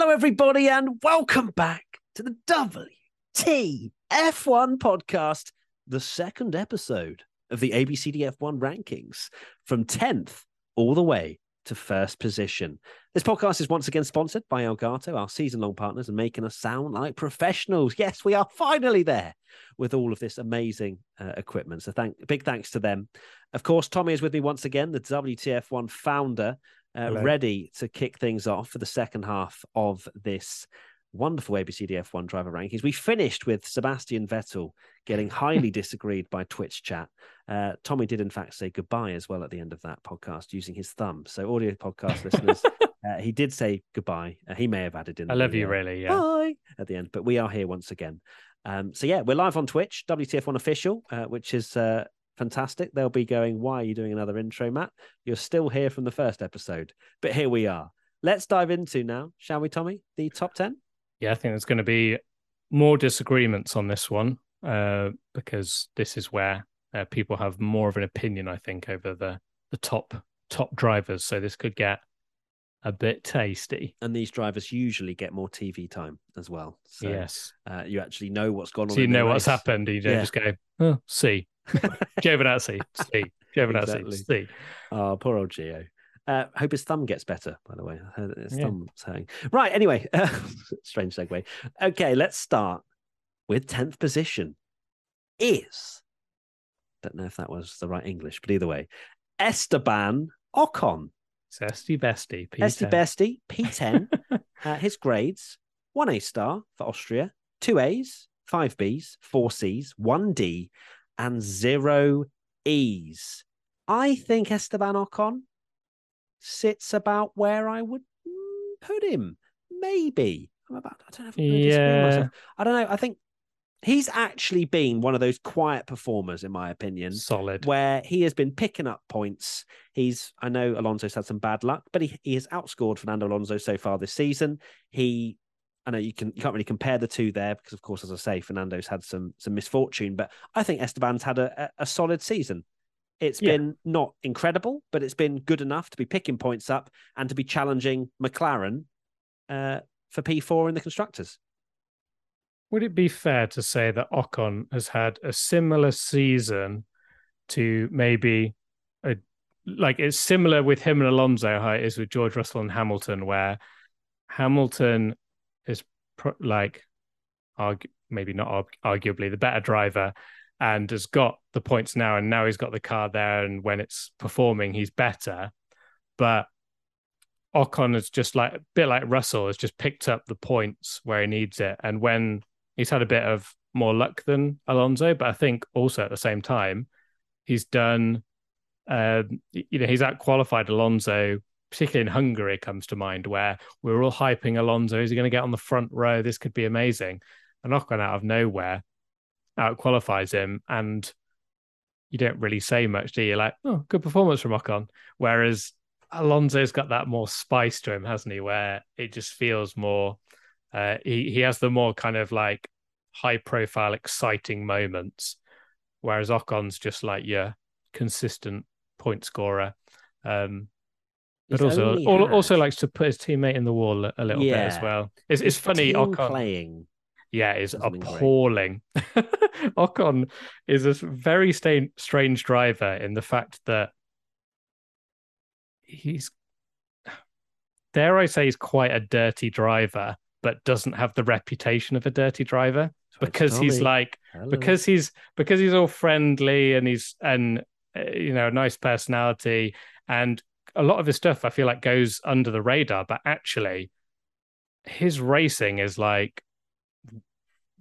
Hello, everybody, and welcome back to the WTF1 podcast, the second episode of the ABCD F1 rankings from 10th all the way to first position. This podcast is once again sponsored by Elgato, our season-long partners, and making us sound like professionals. Yes, we are finally there with all of this amazing equipment. So big thanks to them. Of course, Tommy is with me once again, the WTF1 founder, ready to kick things off for the second half of this wonderful ABCDF1 driver rankings. We finished with Sebastian Vettel getting highly disagreed by Twitch chat. Tommy did, in fact, say goodbye as well at the end of that podcast using his thumb. So audio podcast listeners, he did say goodbye. He may have added in. I love you, really. Yeah. Bye at the end. But we are here once again. So, yeah, we're live on Twitch, WTF1 official, which is... fantastic. They'll be going, why are you doing another intro, Matt? You're still here from the first episode, but here we are. Let's dive into now, shall we, Tommy? The top 10? Yeah, I think there's going to be more disagreements on this one because this is where people have more of an opinion, I think, over the top drivers. So this could get a bit tasty. And these drivers usually get more TV time as well. So, yes. You actually know what's gone on. So you know what's happened. You don't just go, oh, see. Giovinazzi, C. Giovinazzi, C. Oh, poor old Gio. Hope his thumb gets better, by the way. I heard his thumb's hurting. Right, anyway, strange segue. Okay, let's start with 10th position. Don't know if that was the right English, but either way, Esteban Ocon. Zesty Bestie, P10. Zesty Bestie, P10. His grades, 1A* for Austria, 2As, 5Bs, 4Cs, 1D, and 0Es. I think Esteban Ocon sits about where I would put him. Maybe. I don't know if I'm going to disagree myself. I don't know. I think he's actually been one of those quiet performers, in my opinion. Solid. Where he has been picking up points. I know Alonso's had some bad luck, but he has outscored Fernando Alonso so far this season. I know you can't really compare the two there because, of course, as I say, Fernando's had some misfortune, but I think Esteban's had a solid season. It's been not incredible, but it's been good enough to be picking points up and to be challenging McLaren for P4 in the Constructors. Would it be fair to say that Ocon has had a similar season to maybe... it's similar with him and Alonso, how it is with George Russell and Hamilton, where Hamilton... is arguably the better driver and has got the points now, and now he's got the car there, and when it's performing he's better, but Ocon is just like a bit like Russell, has just picked up the points where he needs it, and when he's had a bit of more luck than Alonso, but I think also at the same time he's done he's out qualified Alonso, particularly in Hungary, comes to mind, where we're all hyping Alonso. Is he going to get on the front row? This could be amazing. And Ocon out of nowhere out-qualifies him, and you don't really say much, do you? Like, oh, good performance from Ocon. Whereas Alonso's got that more spice to him, hasn't he? Where it just feels more... he has the more kind of like high-profile, exciting moments, whereas Ocon's just like your consistent point scorer. But also likes to put his teammate in the wall a little bit as well. It's funny, Ocon playing. Yeah, is appalling. Ocon is a very strange driver in the fact that he's, dare I say, he's quite a dirty driver, but doesn't have the reputation of a dirty driver because he's all friendly and he's a nice personality, and a lot of his stuff, I feel like, goes under the radar, but actually his racing is like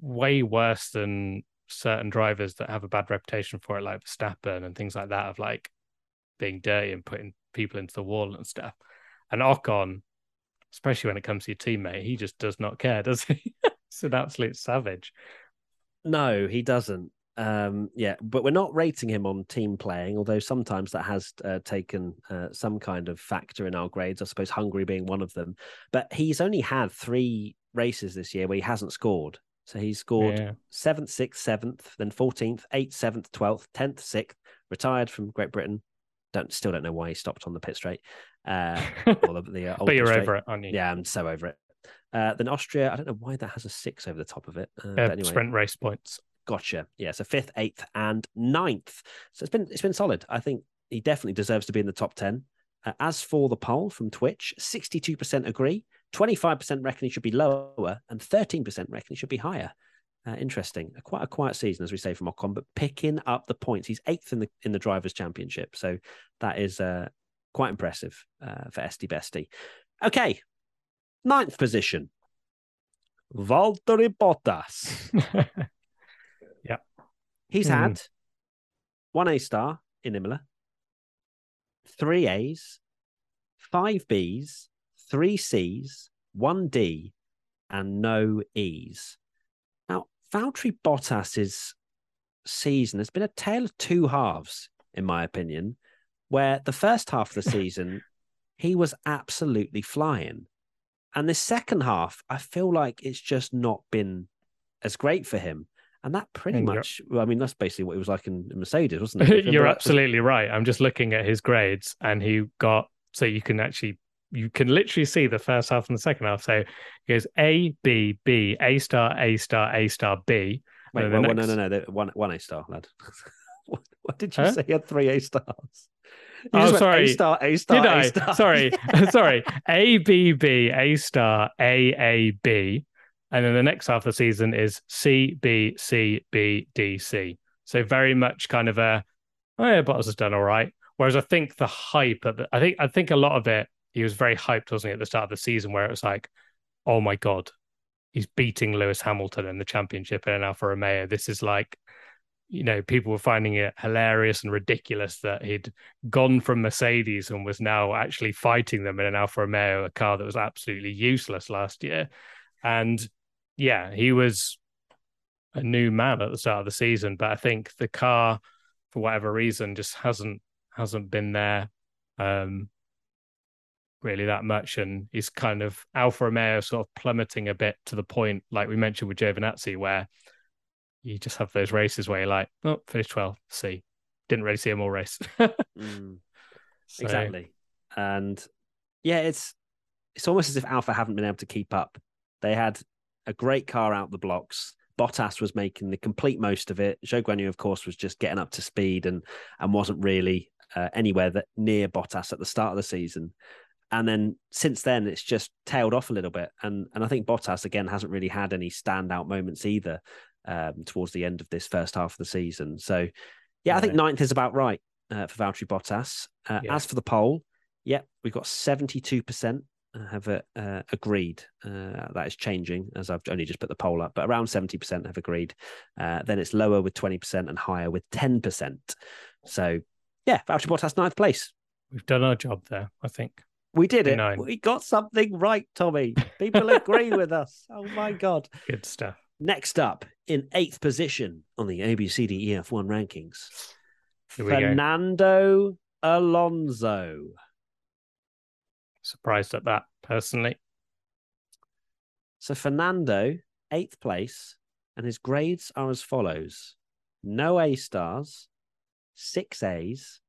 way worse than certain drivers that have a bad reputation for it, like Verstappen and things like that, of like being dirty and putting people into the wall and stuff. And Ocon, especially when it comes to your teammate, he just does not care, does he? It's an absolute savage. No, he doesn't. But we're not rating him on team playing, although sometimes that has taken some kind of factor in our grades, I suppose Hungary being one of them. But he's only had 3 races this year where he hasn't scored. So he's scored 7th, 6th, 7th, then 14th, 8th, 7th, 12th, 10th, 6th, retired from Great Britain. Still don't know why he stopped on the pit straight. But you're over it, aren't you? Yeah, I'm so over it. Then Austria, I don't know why that has a 6 over the top of it. But anyway. Sprint race points. Gotcha. Yeah, so 5th, 8th and 9th. So it's been solid. I think he definitely deserves to be in the top 10. As for the poll from Twitch, 62% agree, 25% reckon he should be lower, and 13% reckon he should be higher. Interesting. Quite a quiet season, as we say, from Ocon, but picking up the points. He's 8th in the Drivers' Championship, so that is quite impressive for Esty Bestie. Okay, 9th position, Valtteri Bottas. Yeah, he's had one A star in Imola, 3 A's, 5 B's, 3 C's, 1 D, and no E's. Now, Valtteri Bottas's season has been a tale of two halves, in my opinion, where the first half of the season, he was absolutely flying. And this second half, I feel like it's just not been as great for him. And that pretty much, well, I mean, that's basically what he was like in Mercedes, wasn't it? You're absolutely right. I'm just looking at his grades, and he got, so you can literally see the first half and the second half. So he goes A, B, B, A star, A star, A star, B. Wait, well, next... no, one A star, lad. What did you say? He had 3 A stars. Sorry. A star, A star, did I? A star. Sorry, yeah. Sorry. A, B, B, A star, A, B. And then the next half of the season is C, B, C, B, D, C. So very much kind of a, oh yeah, Bottas has done all right. Whereas I think the hype, I think a lot of it, he was very hyped, wasn't he, at the start of the season, where it was like, oh my God, he's beating Lewis Hamilton in the championship in an Alfa Romeo. This is like, you know, people were finding it hilarious and ridiculous that he'd gone from Mercedes and was now actually fighting them in an Alfa Romeo, a car that was absolutely useless last year. And yeah, he was a new man at the start of the season, but I think the car, for whatever reason, just hasn't been there really that much, and he's kind of Alfa Romeo sort of plummeting a bit, to the point, like we mentioned with Giovinazzi, where you just have those races where you're like, oh, finished 12th, C. Didn't really see him all race. So. Exactly. And yeah, it's almost as if Alfa haven't been able to keep up. They had a great car out the blocks. Bottas was making the complete most of it. Zhou Guanyu, of course, was just getting up to speed and wasn't really anywhere that near Bottas at the start of the season. And then since then, it's just tailed off a little bit. And I think Bottas, again, hasn't really had any standout moments either towards the end of this first half of the season. So, yeah, I think 9th is about right for Valtteri Bottas. As for the poll, we've got 72%. Have agreed. That is changing, as I've only just put the poll up, but around 70% have agreed. Then it's lower with 20% and higher with 10%. So, yeah, Valtteri Bottas, 9th place. We've done our job there, I think. We did it. 9. We got something right, Tommy. People agree with us. Oh, my God. Good stuff. Next up, in 8th position on the ABCD EF1 rankings, Fernando Alonso. Surprised at that, personally. So Fernando, 8th place, and his grades are as follows. No A stars, 6 A's,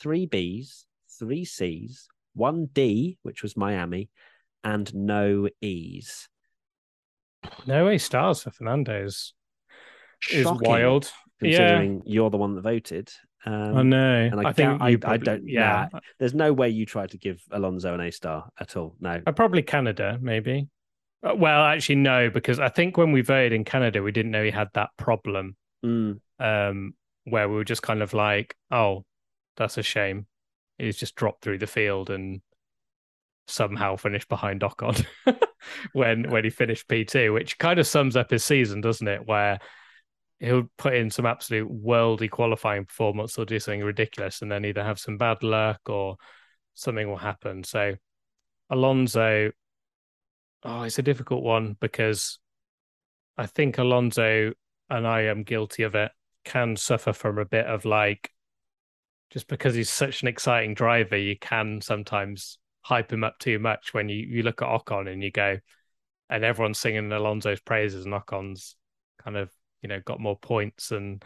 3 B's, 3 C's, 1 D, which was Miami, and no E's. No A stars for Fernando is wild. Considering you're the one that voted. I know. And I think I don't. Yeah, nah, there's no way you tried to give Alonso an A star at all. No, probably Canada, maybe. Well, actually, no, because I think when we voted in Canada, we didn't know he had that problem where we were just kind of like, "Oh, that's a shame. He's just dropped through the field and somehow finished behind Ocon when he finished P2," which kind of sums up his season, doesn't it? Where he'll put in some absolute worldly qualifying performance or do something ridiculous, and then either have some bad luck or something will happen. So Alonso, it's a difficult one, because I think Alonso, and I am guilty of it, can suffer from a bit of like, just because he's such an exciting driver, you can sometimes hype him up too much when you look at Ocon and you go, and everyone's singing Alonso's praises, and Ocon's kind of, you know, got more points and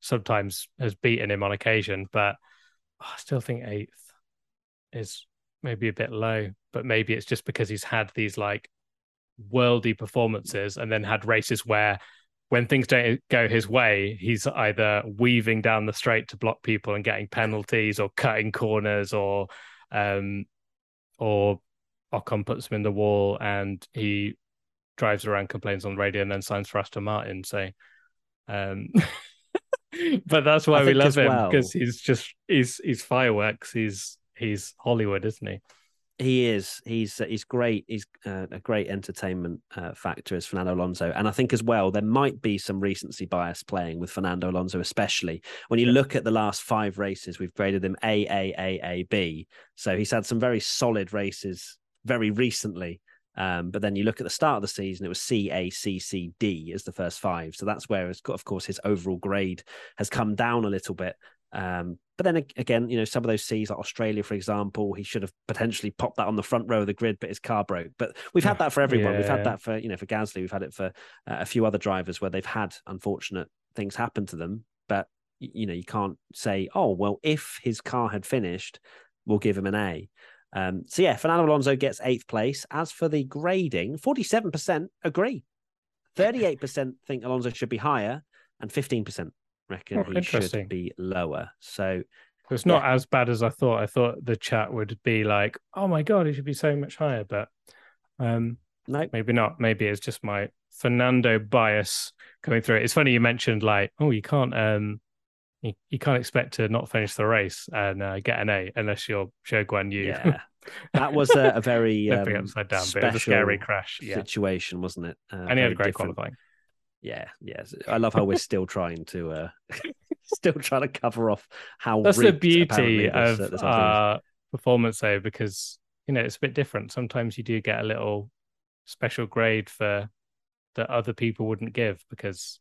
sometimes has beaten him on occasion, but I still think 8th is maybe a bit low. But maybe it's just because he's had these like worldy performances, and then had races where when things don't go his way, he's either weaving down the straight to block people and getting penalties, or cutting corners, or Ocon puts him in the wall and he drives around, complains on the radio, and then signs for Aston Martin. So, but that's why we love him, because he's just he's fireworks. He's Hollywood, isn't he? He is. He's great. He's a great entertainment factor as Fernando Alonso. And I think as well, there might be some recency bias playing with Fernando Alonso, especially when you look at the last five races, we've graded him A, B. So he's had some very solid races very recently. But then you look at the start of the season, it was C, A, C, C, D as the first five. So that's where, of course, his overall grade has come down a little bit. But then again, you know, some of those C's, like Australia, for example, he should have potentially popped that on the front row of the grid, but his car broke. But we've had that for everyone. Yeah. We've had that for, you know, for Gasly. We've had it for a few other drivers where they've had unfortunate things happen to them. But, you know, you can't say, oh, well, if his car had finished, we'll give him an A. So, yeah, Fernando Alonso gets 8th place. As for the grading, 47% agree. 38% think Alonso should be higher, and 15% reckon he should be lower. So it's not as bad as I thought. I thought the chat would be like, oh my God, he should be so much higher, but nope. Maybe not. Maybe it's just my Fernando bias coming through. It's funny you mentioned like, oh, you can't you can't expect to not finish the race and get an A unless you're Zhou Guan Yu. Yeah. That was a very upside down, special bit of a scary crash situation, wasn't it? And he had a great qualifying. Yeah, yes. I love how we're still trying to cover off how that's the beauty of this performance, though, because you know it's a bit different. Sometimes you do get a little special grade for that other people wouldn't give because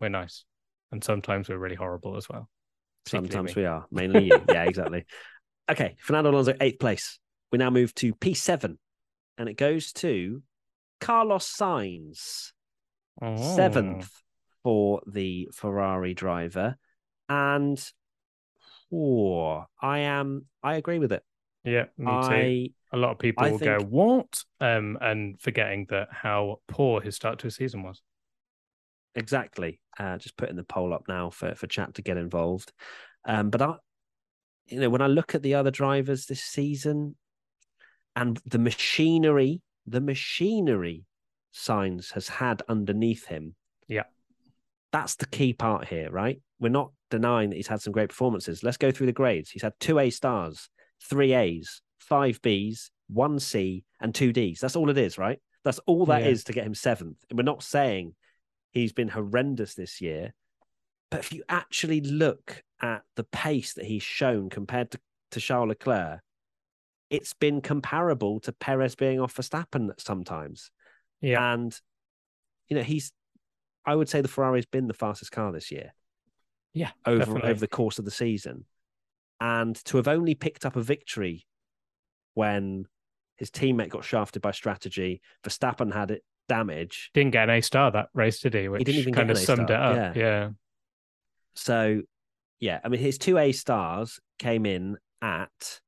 we're nice, and sometimes we're really horrible as well. Sometimes we are, mainly you. Yeah, exactly. Okay, Fernando Alonso, 8th place. We now move to P7, and it goes to Carlos Sainz. 7th for the Ferrari driver, and I agree with it. Yeah, me too. A lot of people will go what, and forgetting that how poor his start to his season was. Exactly. Just putting the poll up now for chat to get involved. But you know, when I look at the other drivers this season and the machinery Sainz has had underneath him. Yeah. That's the key part here, right? We're not denying that he's had some great performances. Let's go through the grades. He's had 2 A-stars, 3 A's, 5 B's, 1 C, and 2 D's. That's all it is, right? That's all that is to get him 7th. And we're not saying he's been horrendous this year, but if you actually look at the pace that he's shown compared to Charles Leclerc, it's been comparable to Perez being off Verstappen sometimes. Yeah. And, you know, I would say the Ferrari's been the fastest car this year. Yeah. Over the course of the season. And to have only picked up a victory when his teammate got shafted by strategy, Verstappen had it damaged. Didn't get an A-star that race, did he? Which he didn't even kind of summed it up. Yeah. So, yeah, I mean, his 2 A-stars came in at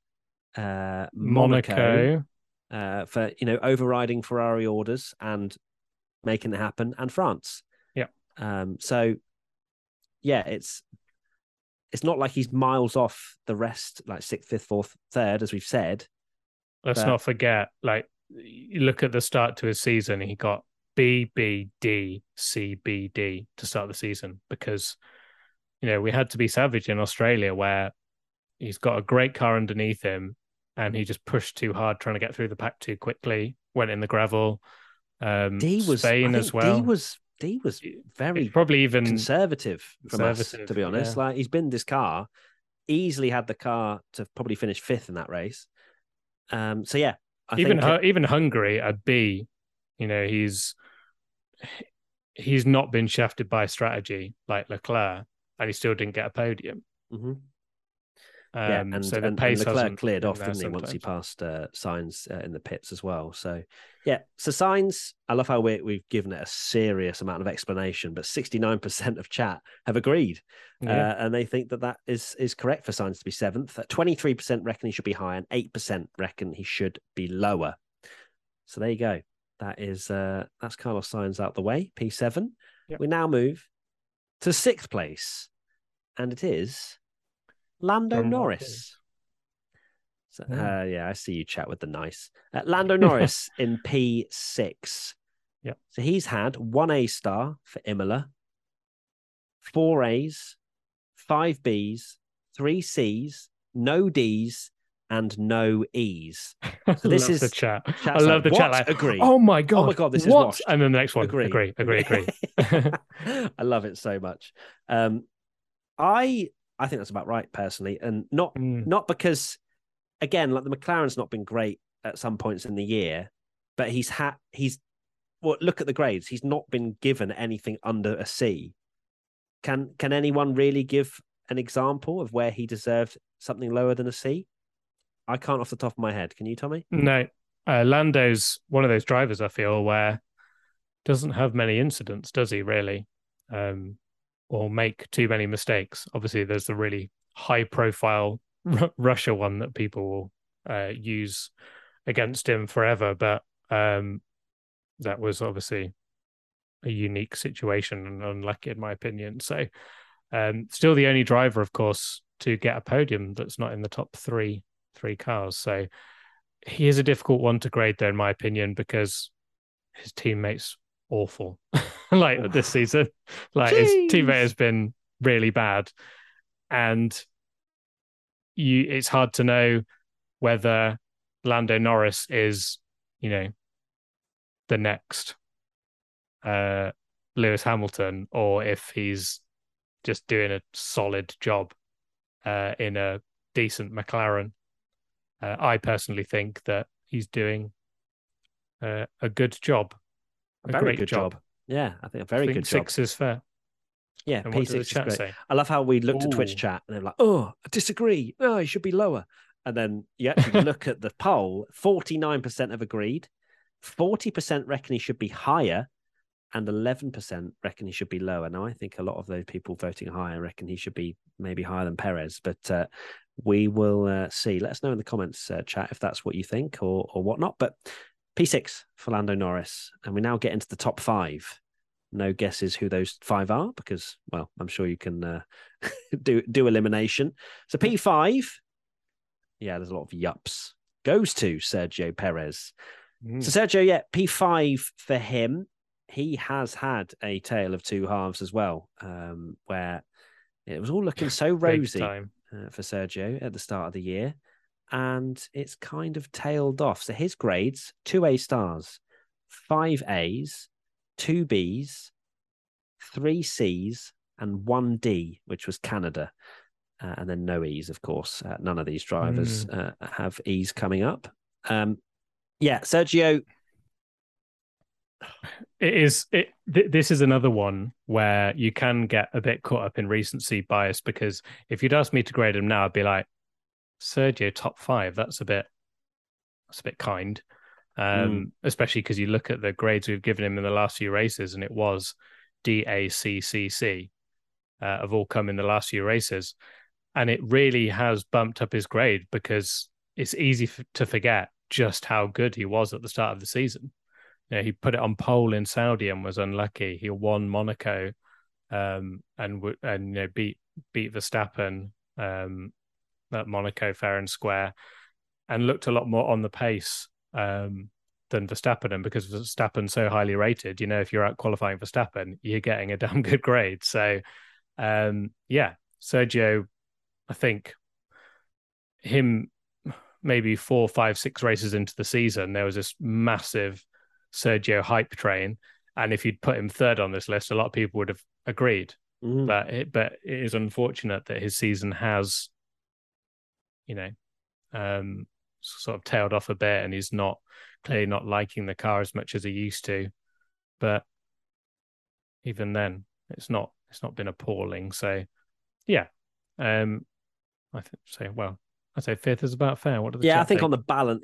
Monaco. For, you know, overriding Ferrari orders and making it happen, and France. Yeah. So, yeah, it's not like he's miles off the rest, like 6th, 5th, 4th, 3rd, as we've said. Let's not forget, like, you look at the start to his season, he got B, B, D, C, B, D to start the season because, you know, we had to be savage in Australia where he's got a great car underneath him. And he just pushed too hard, trying to get through the pack too quickly. Went in the gravel. D was Spain as well. D was very probably even conservative from us, to be honest. Yeah. Like he's been this car, easily had the car to probably finish 5th in that race. So yeah, even Hungary a B. You know he's not been shafted by strategy like Leclerc, and he still didn't get a podium. Mm-hmm. And Leclerc cleared off, didn't he, once he passed Sainz in the pits as well. So, yeah. So Sainz, I love how we've given it a serious amount of explanation, but 69% of chat have agreed. Yeah. And they think that is correct for Sainz to be 7th. 23% reckon he should be higher, and 8% reckon he should be lower. So there you go. That is that's Carlos Sainz out the way, P7. Yep. We now move to sixth place, and it is Lando Norris. So, yeah, I see you chat with the nice. Lando Norris in P6. Yep. So he's had one A star for Imola, four A's, five B's, three C's, no D's, and no E's. So this is the chat. I love the chat. Like, agree. Oh my God. Oh my God, this is washed. And then the next one. Agree. I love it so much. I think that's about right, personally. And not because, again, like the McLaren's not been great at some points in the year, but he's look at the grades. He's not been given anything under a C. Can anyone really give an example of where he deserved something lower than a C? I can't off the top of my head. Can you, Tommy? No. Lando's one of those drivers, I feel, where doesn't have many incidents, does he, really? Or make too many mistakes. Obviously, there's the really high-profile Russia one that people will use against him forever, but that was obviously a unique situation and unlucky, in my opinion. So, still the only driver, of course, to get a podium that's not in the top three cars. So he is a difficult one to grade, though, in my opinion, because his teammate's awful. This season, his teammate has been really bad, and it's hard to know whether Lando Norris is, the next Lewis Hamilton, or if he's just doing a solid job in a decent McLaren. I personally think that he's doing a good job. A very good job. Yeah, I think a very good job. Six is fair. Yeah, and P6 is great. Say? I love how we looked at Twitch chat and they're like, oh, I disagree. Oh, it should be lower. And then you actually look at the poll, 49% have agreed, 40% reckon he should be higher, and 11% reckon he should be lower. Now, I think a lot of those people voting higher reckon he should be maybe higher than Perez, but we will see. Let us know in the comments, chat, if that's what you think or whatnot. But P6 for Lando Norris. And we now get into the top five. No guesses who those five are because, well, I'm sure you can do elimination. So P5, yeah, there's a lot of yups, goes to Sergio Perez. Mm. So Sergio, yeah, P5 for him. He has had a tale of two halves as well, where it was all looking so rosy for Sergio at the start of the year, and it's kind of tailed off. So his grades, 2 A stars, 5 A's, 2 B's, 3 C's, and 1 D, which was Canada. And then no E's, of course. None of these drivers have E's coming up. Yeah, Sergio... This is another one where you can get a bit caught up in recency bias, because if you'd asked me to grade him now, I'd be like, Sergio top five, that's a bit kind, especially because you look at the grades we've given him in the last few races, and it was DACCC have all come in the last few races, and it really has bumped up his grade because it's easy to forget just how good he was at the start of the season. He put it on pole in Saudi and was unlucky. He won Monaco and beat Verstappen at Monaco fair and square, and looked a lot more on the pace than Verstappen. And because Verstappen's so highly rated, if you're out qualifying Verstappen, you're getting a damn good grade. So, yeah, Sergio, I think him maybe 4, 5, 6 races into the season, there was this massive Sergio hype train, and if you'd put him third on this list, a lot of people would have agreed. But it is unfortunate that his season has sort of tailed off a bit, and he's not clearly not liking the car as much as he used to, but even then it's not been appalling. So yeah, I think so. Well, I'd say fifth is about fair. What do the I think on the balance,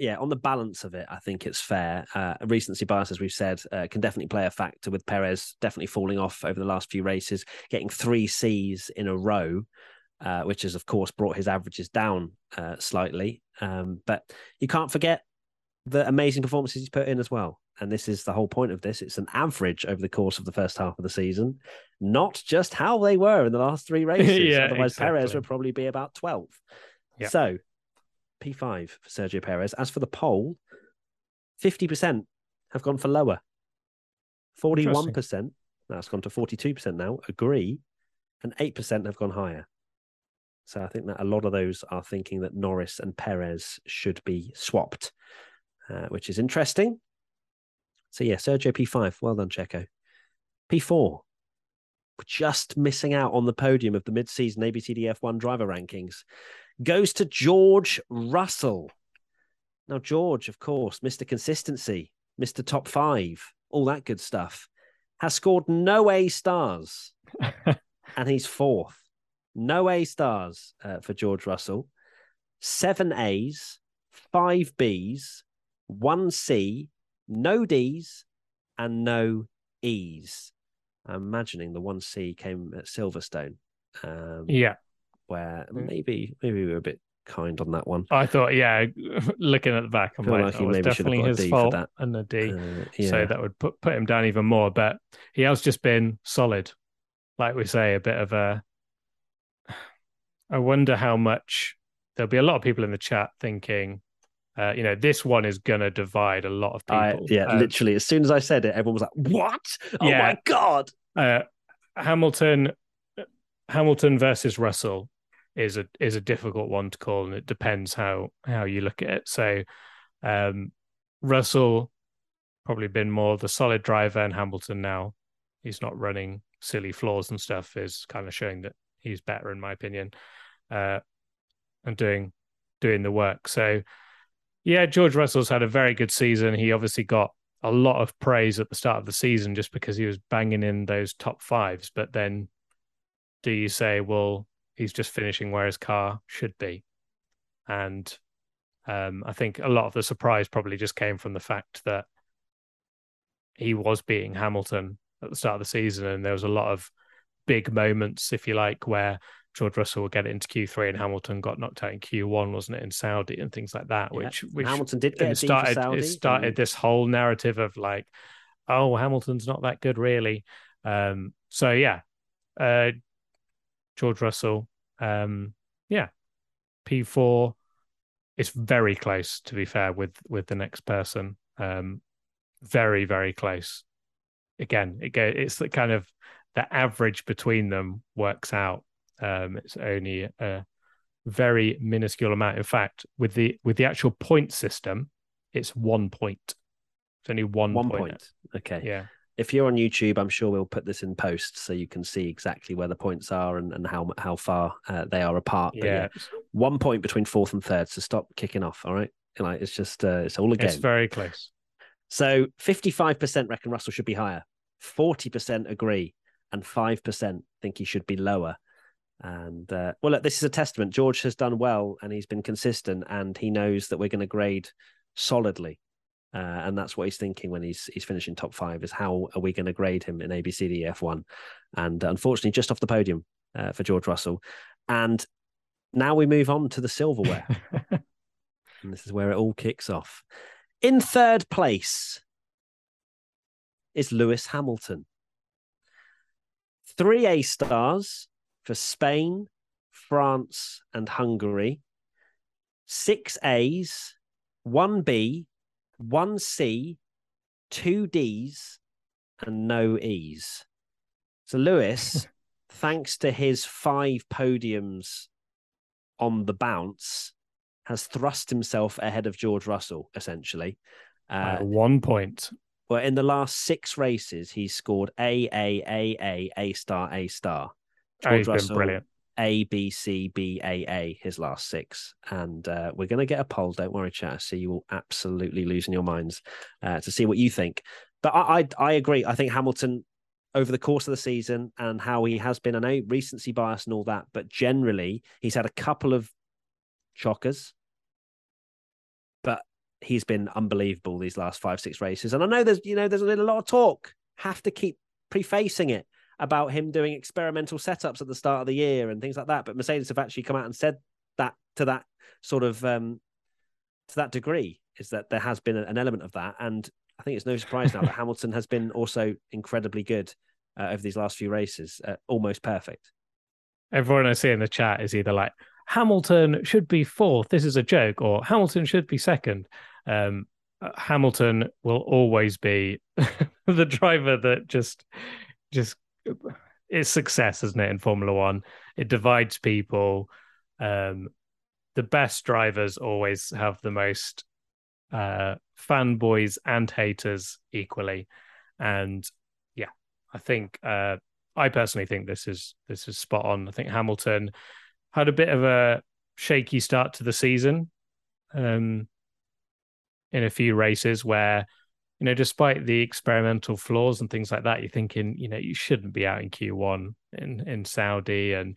of it, I think it's fair. Recency bias, as we've said, can definitely play a factor, with Perez definitely falling off over the last few races, getting 3 C's in a row, which has, of course, brought his averages down slightly. But you can't forget the amazing performances he's put in as well. and this is the whole point of this, it's an average over the course of the first half of the season, not just how they were in the last three races. Yeah, otherwise, exactly. Perez would probably be about 12th. Yep. So, P5 for Sergio Perez. As for the poll, 50% have gone for lower. 41%, that's gone to 42% now, agree, and 8% have gone higher. So I think that a lot of those are thinking that Norris and Perez should be swapped, which is interesting. So yeah, Sergio P5. Well done, Checo. P4. Just missing out on the podium of the mid-season ABCD F1 driver rankings. Goes to George Russell. Now, George, of course, Mr. Consistency, Mr. Top 5, all that good stuff, has scored no A stars. And he's fourth. No A stars for George Russell. 7 A's, 5 B's, 1 C, no D's, and no E's. I'm imagining the 1 C came at Silverstone. Yeah. Where maybe we were a bit kind on that one. I thought, yeah, looking at the back, I'm like, it was definitely his fault and a D. Yeah. So that would put him down even more. But he has just been solid. Like we say, a bit of a... I wonder how much there'll be a lot of people in the chat thinking, you know, this one is going to divide a lot of people. Literally. As soon as I said it, everyone was like, what? Oh, yeah. My God. Hamilton versus Russell is a difficult one to call, and it depends how you look at it. So Russell probably been more the solid driver, and Hamilton now, he's not running silly flaws and stuff, is kind of showing that he's better, in my opinion, and doing the work. So, yeah, George Russell's had a very good season. He obviously got a lot of praise at the start of the season just because he was banging in those top fives. But then do you say, well, he's just finishing where his car should be? And I think a lot of the surprise probably just came from the fact that he was beating Hamilton at the start of the season, and there was a lot of big moments, if you like, where George Russell would get into Q3 and Hamilton got knocked out in Q1, wasn't it, in Saudi and things like that, which Hamilton did get started this whole narrative of like, oh, Hamilton's not that good really. So yeah, George Russell, yeah, P4. It's very close, to be fair, with the next person. Very, very close. Again, it's the kind of the average between them works out. It's only a very minuscule amount. In fact, with the actual point system, it's 1 point. It's only one point. Okay. Yeah. If you're on YouTube, I'm sure we'll put this in post so you can see exactly where the points are and how far they are apart. But yeah. 1 point between fourth and third. So stop kicking off. All right. Like, it's just it's all a game. It's very close. So 55% reckon Russell should be higher. 40% agree. And 5% think he should be lower. And, well, look, this is a testament. George has done well, and he's been consistent, and he knows that we're going to grade solidly. And that's what he's thinking when he's finishing top five, is how are we going to grade him in ABCD F1? And unfortunately, just off the podium for George Russell. And now we move on to the silverware. And this is where it all kicks off. In third place is Lewis Hamilton. 3 A stars for Spain, France, and Hungary. 6 A's, 1 B, 1 C, 2 D's, and no E's. So Lewis, thanks to his 5 podiums on the bounce, has thrust himself ahead of George Russell, essentially. 1 point. Well, in the last 6 races, he's scored A star. George Russell, been brilliant. A, B, C, B, A, his last 6. And we're going to get a poll. Don't worry, chat. So you will absolutely lose in your minds to see what you think. But I agree. I think Hamilton, over the course of the season and how he has been, I know recency bias and all that, but generally he's had a couple of shockers. He's been unbelievable these last 5-6 races. And I know there's been a lot of talk, have to keep prefacing it, about him doing experimental setups at the start of the year and things like that. But Mercedes have actually come out and said that to that sort of, to that degree, is that there has been an element of that. And I think it's no surprise now that Hamilton has been also incredibly good over these last few races, almost perfect. Everyone I see in the chat is either like, Hamilton should be fourth, this is a joke, or Hamilton should be second. Hamilton will always be the driver that just it's success, isn't it, in Formula One? It divides people. The best drivers always have the most fanboys and haters equally. And yeah, I think I personally think this is spot on. I think Hamilton had a bit of a shaky start to the season in a few races where, you know, despite the experimental flaws and things like that, you're thinking, you know, you shouldn't be out in Q1 in Saudi, and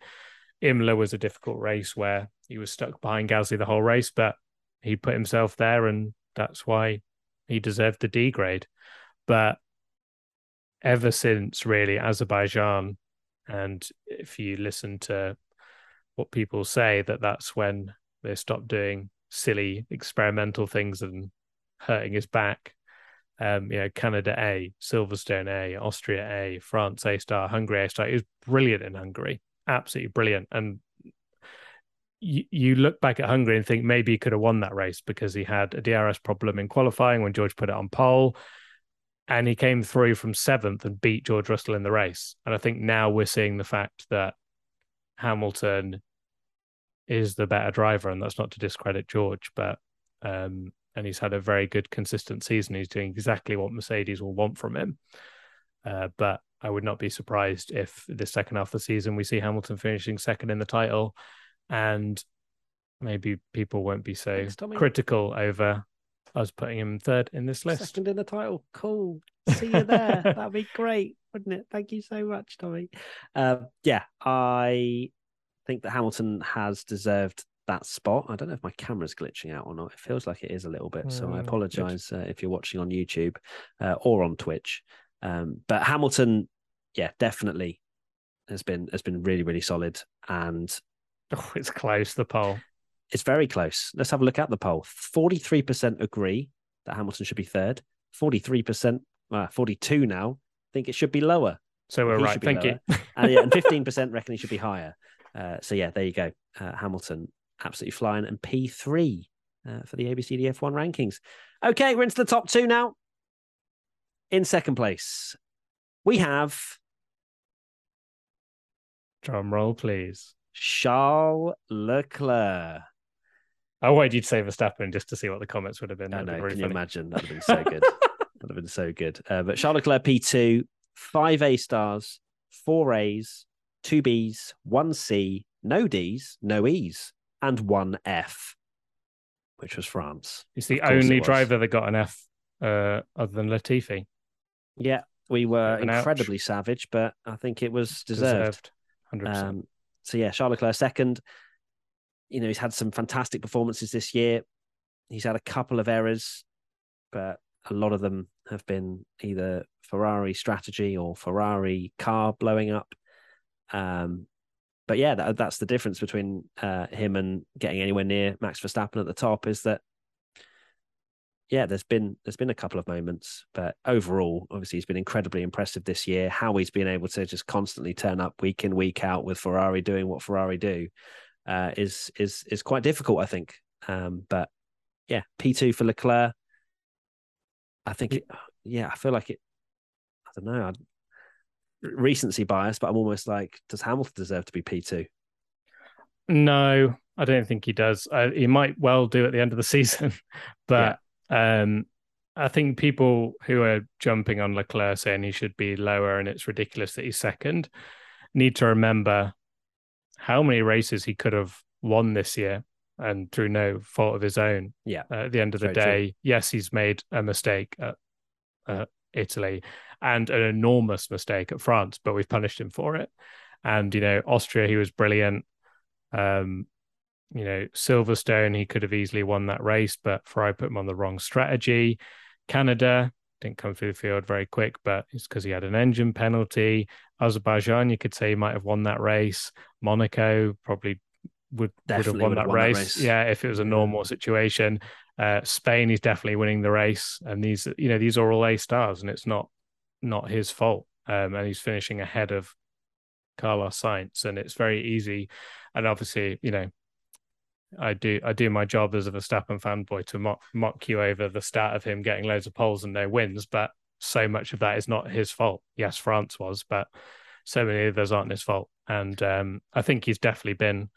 Imola was a difficult race where he was stuck behind Gasly the whole race, but he put himself there and that's why he deserved the D grade. But ever since, really, Azerbaijan, and if you listen to what people say, that's when they stopped doing silly experimental things and hurting his back. You know, Canada A, Silverstone A, Austria A, France A-star, Hungary A-star. He was brilliant in Hungary, absolutely brilliant. And you look back at Hungary and think maybe he could have won that race because he had a DRS problem in qualifying when George put it on pole, and he came through from seventh and beat George Russell in the race. And I think now we're seeing the fact that Hamilton is the better driver, and that's not to discredit George, but and he's had a very good consistent season. He's doing exactly what Mercedes will want from him. But I would not be surprised if the second half of the season we see Hamilton finishing second in the title, and maybe people won't be so critical over us putting him third in this list. Second in the title. Cool. See you there. That'd be great, wouldn't it? Thank you so much, Tommy. Yeah, I think that Hamilton has deserved that spot. I don't know if my camera's glitching out or not. It feels like it is a little bit. So I apologize if you're watching on YouTube or on Twitch. But Hamilton, yeah, definitely has been really, really solid. And oh, it's close, the poll. It's very close. Let's have a look at the poll. 43% agree that Hamilton should be third. 43%, 42 now, think it should be lower. So we're right. Thank you. And 15% reckon he should be higher. So yeah, there you go. Hamilton absolutely flying, and P3 for the ABCD F1 rankings. Okay, we're into the top two now. In second place, we have... Drum roll, please. Charles Leclerc. I wanted you to say Verstappen just to see what the comments would have been. I know, can you imagine? That would have been so good. That would have been so good. But Charles Leclerc, P2, 5 A stars, 4 A's, 2 B's, 1 C, no D's, no E's, and 1 F, which was France. He's the only driver that got an F other than Latifi. Yeah, we were incredibly savage, but I think it was deserved. 100%. So yeah, Charles Leclerc second. You know, he's had some fantastic performances this year. He's had a couple of errors, but a lot of them have been either Ferrari strategy or Ferrari car blowing up. But yeah, that's the difference between him and getting anywhere near Max Verstappen at the top, is that, yeah, there's been a couple of moments, but overall, obviously, he's been incredibly impressive this year. How he's been able to just constantly turn up week in, week out with Ferrari doing what Ferrari do is quite difficult, I think. But yeah, P2 for Leclerc. I think, I feel like it. I don't know, recency bias, but I'm almost like, does Hamilton deserve to be P2? No, I don't think he does. He might well do at the end of the season, but. Yeah. I think people who are jumping on Leclerc saying he should be lower and it's ridiculous that he's second need to remember how many races he could have won this year and through no fault of his own. Yeah. At the end of the day, true. Yes, he's made a mistake at Italy and an enormous mistake at France, but we've punished him for it. And, you know, Austria, he was brilliant. You know, Silverstone, he could have easily won that race, but Ferrari put him on the wrong strategy. Canada didn't come through the field very quick, but it's because he had an engine penalty. Azerbaijan, you could say he might have won that race. Monaco probably would have won that race. Yeah, if it was a normal situation. Spain is definitely winning the race, and these are all A stars, and it's not his fault. And he's finishing ahead of Carlos Sainz, and it's very easy. And obviously, I do my job as a Verstappen fanboy to mock you over the stat of him getting loads of poles and no wins, but so much of that is not his fault. Yes, France was, but so many of those aren't his fault. And I think he's definitely been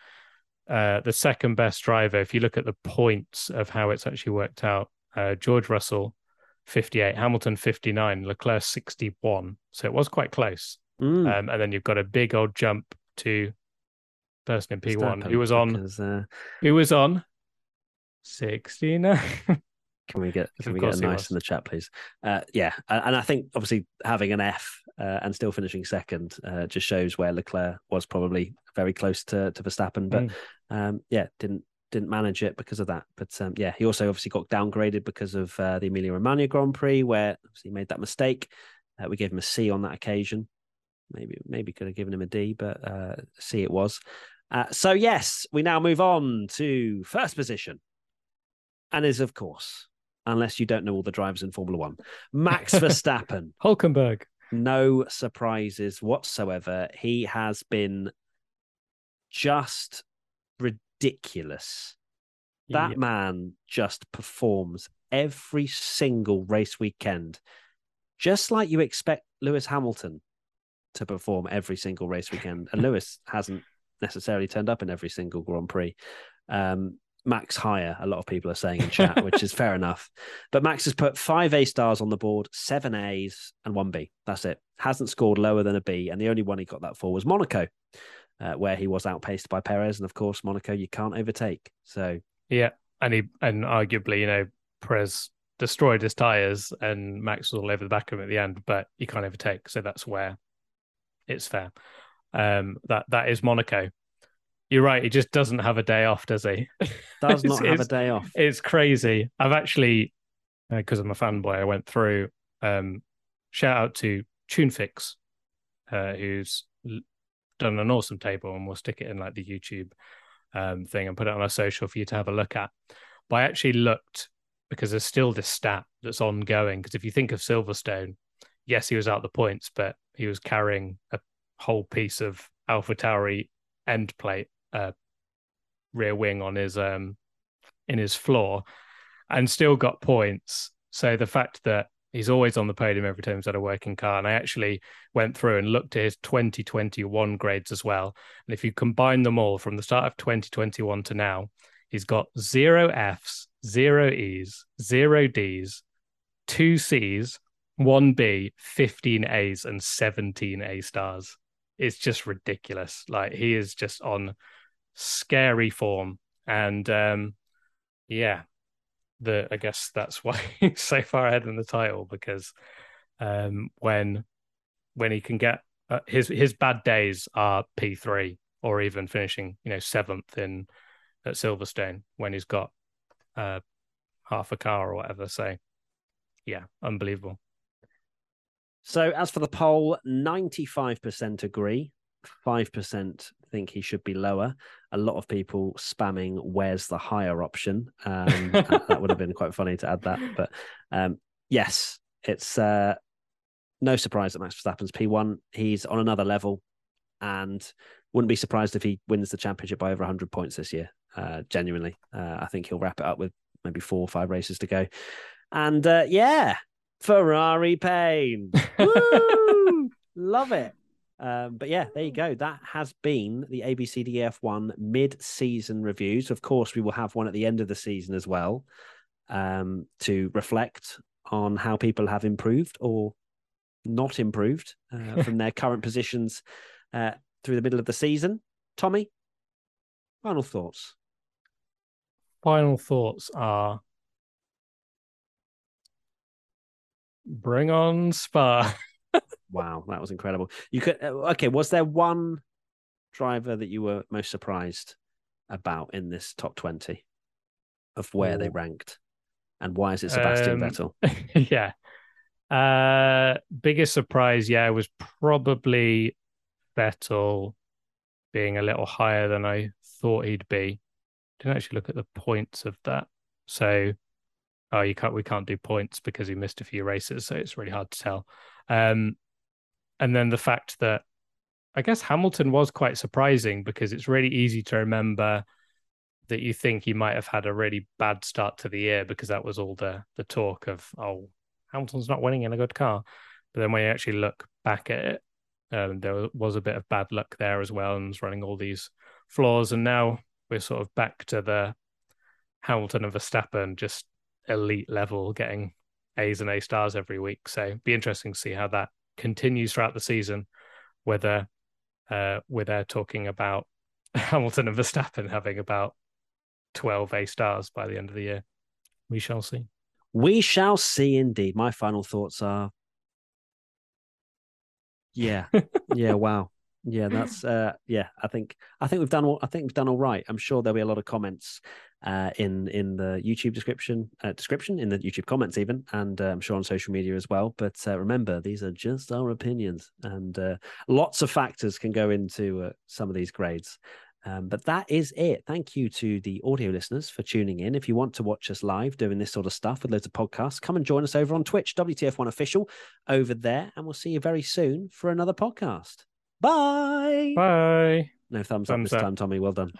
the second best driver. If you look at the points of how it's actually worked out, George Russell, 58, Hamilton, 59, Leclerc, 61. So it was quite close. And then you've got a big old jump to person in P1 who was on 69. Can we get a nice in the chat, please? Yeah, and I think obviously having an F and still finishing second just shows where Leclerc was probably very close to Verstappen, but didn't manage it because of that. But he also obviously got downgraded because of the Emilia-Romagna Grand Prix, where he made that mistake. We gave him a C on that occasion. Maybe could have given him a D, but C it was. So yes, we now move on to first position, and is of course, unless you don't know all the drivers in Formula One, Max Verstappen. Hülkenberg. No surprises whatsoever. He has been just ridiculous. That man just performs every single race weekend, just like you expect Lewis Hamilton to perform every single race weekend. And Lewis hasn't necessarily turned up in every single Grand Prix. Max higher, a lot of people are saying in chat, which is fair enough. But Max has put 5 A stars on the board, 7 A's and 1 B. That's it. Hasn't scored lower than a B. And the only one he got that for was Monaco, where he was outpaced by Perez. And of course, Monaco, you can't overtake. So yeah. And arguably, Perez destroyed his tyres and Max was all over the back of him at the end, but you can't overtake. So that's where it's fair. That is Monaco. You're right. He just doesn't have a day off, does he? Does not have a day off. It's crazy. I've actually, because I'm a fanboy, I went through. Shout out to TuneFix, who's done an awesome table, and we'll stick it in like the YouTube thing and put it on our social for you to have a look at. But I actually looked, because there's still this stat that's ongoing. Because if you think of Silverstone, yes, he was out the points, but he was carrying a whole piece of AlphaTauri end plate, rear wing on his in his floor, and still got points. So the fact that he's always on the podium every time he's had a working car, and I actually went through and looked at his 2021 grades as well. And if you combine them all from the start of 2021 to now, he's got 0 Fs, 0 Es, 0 Ds, 2 Cs, 1 B, 15 A's and 17 A stars. It's just ridiculous. Like, he is just on scary form. And I guess that's why he's so far ahead in the title, because when he can get his bad days are P3 or even finishing 7th in at Silverstone when he's got half a car or whatever. So yeah, unbelievable. So as for the poll, 95% agree, 5% think he should be lower. A lot of people spamming, where's the higher option? That would have been quite funny to add that. But yes, it's no surprise that Max Verstappen's P1. He's on another level, and wouldn't be surprised if he wins the championship by over 100 points this year. Genuinely, I think he'll wrap it up with maybe 4 or 5 races to go. And Ferrari pain. Woo! Love it. But yeah, there you go. That has been the ABCD F1 mid-season reviews. Of course, we will have one at the end of the season as well, to reflect on how people have improved or not improved from their current positions through the middle of the season. Tommy, final thoughts? Final thoughts are... bring on Spa. Wow, that was incredible. You could was there one driver that you were most surprised about in this top 20 of where they ranked, and why is it Sebastian Vettel? Biggest surprise was probably Vettel being a little higher than I thought he'd be. Didn't actually look at the points of that. So oh, you can't, we can't do points because he missed a few races. So it's really hard to tell. And then the fact that I guess Hamilton was quite surprising, because it's really easy to remember that you think he might have had a really bad start to the year, because that was all the talk of, oh, Hamilton's not winning in a good car. But then when you actually look back at it, there was a bit of bad luck there as well, and was running all these flaws. And now we're sort of back to the Hamilton and Verstappen, just elite level, getting A's and A stars every week. So it'd be interesting to see how that continues throughout the season, whether we're there talking about Hamilton and Verstappen having about 12 A stars by the end of the year. We shall see. We shall see indeed. My final thoughts are, wow. Yeah, that's I think we've done all, all right. I'm sure there'll be a lot of comments in the YouTube description in the YouTube comments even, and I'm sure on social media as well. But remember, these are just our opinions, and lots of factors can go into some of these grades. But that is it. Thank you to the audio listeners for tuning in. If you want to watch us live doing this sort of stuff with loads of podcasts, come and join us over on Twitch, WTF1 Official, over there. And we'll see you very soon for another podcast. Bye. Bye. No thumbs up this time, Tommy. Well done.